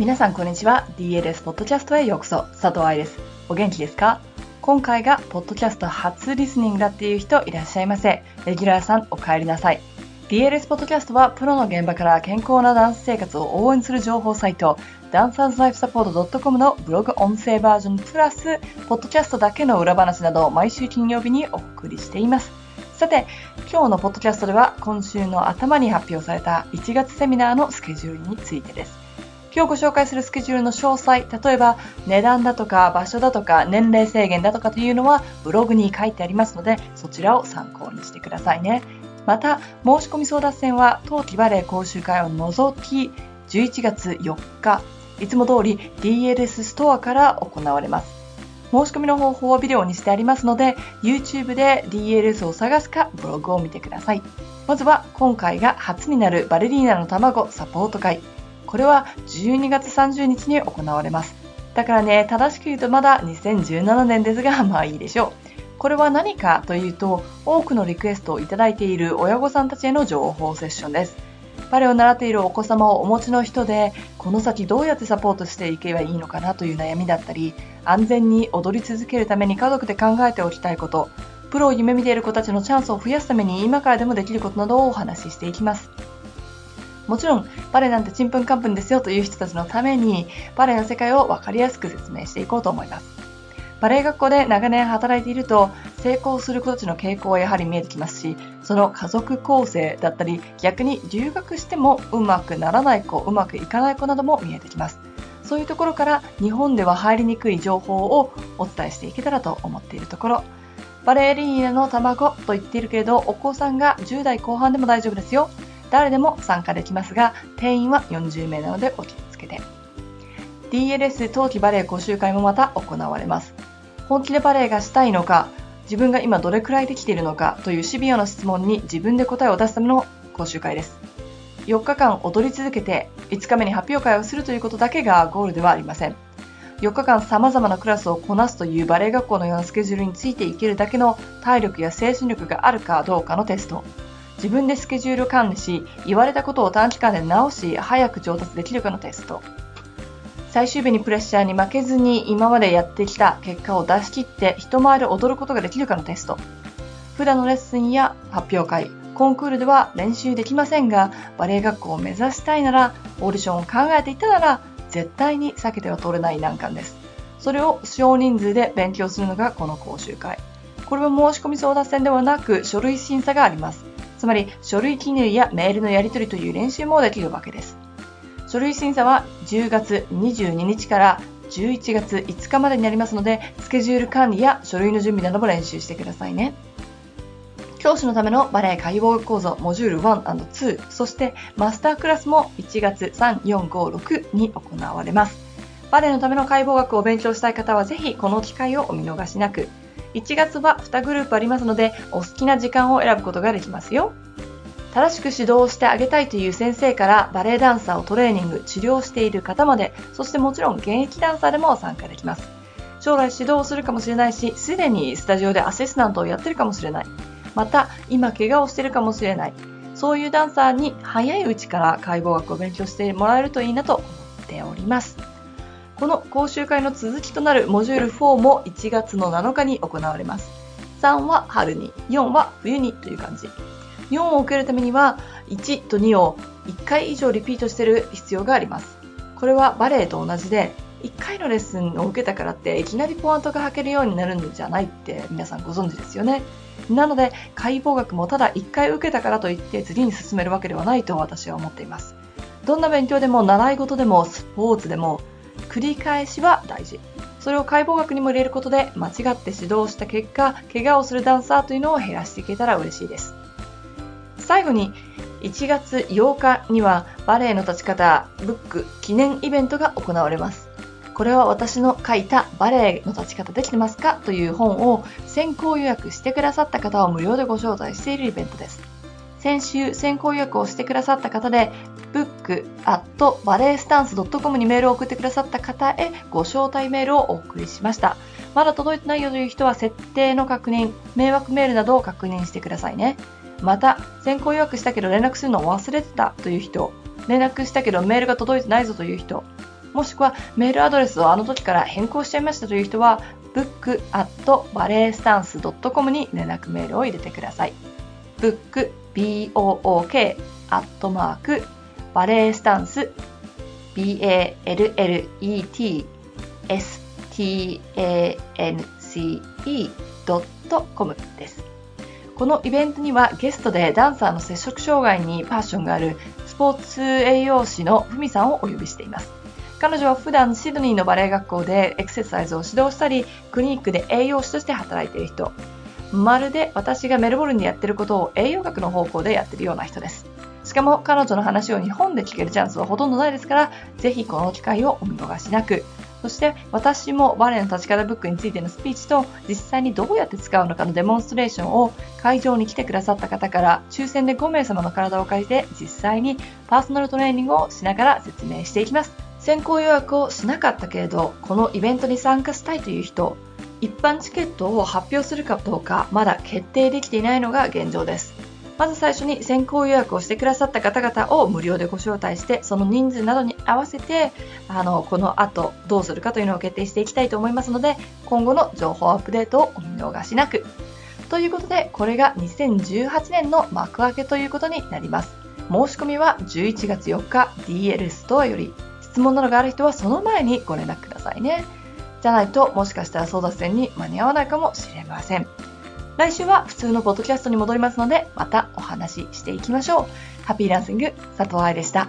皆さんこんにちは。 DLS ポッドキャストへようこそ。佐藤愛です。お元気ですか？今回がポッドキャスト初リスニングだっていう人いらっしゃいませ。レギュラーさんお帰りなさい。 DLS ポッドキャストはプロの現場から健康なダンス生活を応援する情報サイトダンサーズライフサポート .com のブログ音声バージョンプラスポッドキャストだけの裏話などを毎週金曜日にお送りしています。さて、今日のポッドキャストでは今週の頭に発表された1月セミナーのスケジュールについてです。今日ご紹介するスケジュールの詳細、例えば値段だとか場所だとか年齢制限だとかというのはブログに書いてありますので、そちらを参考にしてくださいね。また、申し込み争奪戦は冬季バレエ講習会を除き11月4日、いつも通り DLS ストアから行われます。申し込みの方法はビデオにしてありますので、 YouTube で DLS を探すかブログを見てください。まずは今回が初になるバレリーナの卵サポート会。これは12月30日に行われます。だからね、正しく言うとまだ2017年ですが、まあいいでしょう。これは何かというと、多くのリクエストをいただいている親御さんたちへの情報セッションです。バレエを習っているお子様をお持ちの人で、この先どうやってサポートしていけばいいのかなという悩みだったり、安全に踊り続けるために家族で考えておきたいこと、プロを夢見ている子たちのチャンスを増やすために今からでもできることなどをお話ししていきます。もちろんバレエなんてちんぷんかんぷんですよという人たちのためにバレエの世界を分かりやすく説明していこうと思います。バレエ学校で長年働いていると成功する子たちの傾向はやはり見えてきますし、その家族構成だったり逆に留学してもうまくならない子、うまくいかない子なども見えてきます。そういうところから日本では入りにくい情報をお伝えしていけたらと思っているところ。バレリーナの卵と言っているけれど、お子さんが10代後半でも大丈夫ですよ。誰でも参加できますが、定員は40名なのでお気をつけて。 DLS 冬季バレエ講習会もまた行われます。本気でバレエがしたいのか、自分が今どれくらいできているのかというシビアな質問に自分で答えを出すための講習会です。4日間踊り続けて5日目に発表会をするということだけがゴールではありません。4日間様々なクラスをこなすというバレエ学校のようなスケジュールについていけるだけの体力や精神力があるかどうかのテスト。自分でスケジュールを管理し、言われたことを短期間で直し、早く上達できるかのテスト。最終日にプレッシャーに負けずに今までやってきた結果を出し切って人前で踊ることができるかのテスト。普段のレッスンや発表会、コンクールでは練習できませんが、バレエ学校を目指したいなら、オーディションを考えていたなら、絶対に避けては通れない難関です。それを少人数で勉強するのがこの講習会。これは申し込み争奪戦ではなく、書類審査があります。つまり書類記入やメールのやり取りという練習もできるわけです。書類審査は10月22日から11月5日までになりますので、スケジュール管理や書類の準備なども練習してくださいね。教師のためのバレエ解剖講座モジュール 1&2、そしてマスタークラスも1月3、4、5、6に行われます。バレエのための解剖学を勉強したい方はぜひこの機会をお見逃しなく。1月は2グループありますので、お好きな時間を選ぶことができますよ。正しく指導してあげたいという先生からバレエダンサーをトレーニング、治療している方まで、そしてもちろん現役ダンサーでも参加できます。将来指導をするかもしれないし、すでにスタジオでアシスタントをやってるかもしれない。また、今怪我をしているかもしれない。そういうダンサーに早いうちから解剖学を勉強してもらえるといいなと思っております。この講習会の続きとなるモジュール4も1月の7日に行われます。3は春に、4は冬にという感じ。4を受けるためには1と2を1回以上リピートしている必要があります。これはバレエと同じで、1回のレッスンを受けたからっていきなりポワントが履けるようになるんじゃないって皆さんご存知ですよね。なので解剖学もただ1回受けたからといって次に進めるわけではないと私は思っています。どんな勉強でも習い事でもスポーツでも繰り返しは大事。それを解剖学にも入れることで、間違って指導した結果、怪我をするダンサーというのを減らしていけたら嬉しいです。最後に、1月8日にはバレエの立ち方ブック記念イベントが行われます。これは私の書いたバレエの立ち方できてますかという本を先行予約してくださった方を無料でご招待しているイベントです。先週先行予約をしてくださった方で、book@balletstance.com にメールを送ってくださった方へご招待メールをお送りしました。まだ届いてないよという人は設定の確認、迷惑メールなどを確認してくださいね。また、先行予約したけど連絡するのを忘れてたという人、連絡したけどメールが届いてないぞという人、もしくはメールアドレスをあの時から変更しちゃいましたという人は book@balletstance.com に連絡メールを入れてください。 book@balletstance.com です。このイベントにはゲストでダンサーの摂食障害にパッションがあるスポーツ栄養士のふみさんをお呼びしています。彼女は普段シドニーのバレエ学校でエクササイズを指導したり、クリニックで栄養士として働いている人、まるで私がメルボルンでやってることを栄養学の方向でやってるような人です。しかも彼女の話を日本で聞けるチャンスはほとんどないですから、ぜひこの機会をお見逃しなく。そして私もバレエの立ち方ブックについてのスピーチと、実際にどうやって使うのかのデモンストレーションを会場に来てくださった方から抽選で5名様の体を借りて、実際にパーソナルトレーニングをしながら説明していきます。先行予約をしなかったけれどこのイベントに参加したいという人、一般チケットを発表するかどうかまだ決定できていないのが現状です。まず最初に先行予約をしてくださった方々を無料でご招待して、その人数などに合わせてこの後どうするかというのを決定していきたいと思いますので、今後の情報アップデートをお見逃しなく。ということで、これが2018年の幕開けということになります。申し込みは11月4日 DL ストアより。質問などがある人はその前にご連絡くださいね。じゃないともしかしたら争奪戦に間に合わないかもしれません。来週は普通のポッドキャストに戻りますので、またお話ししていきましょう。ハッピーダンシング、佐藤愛でした。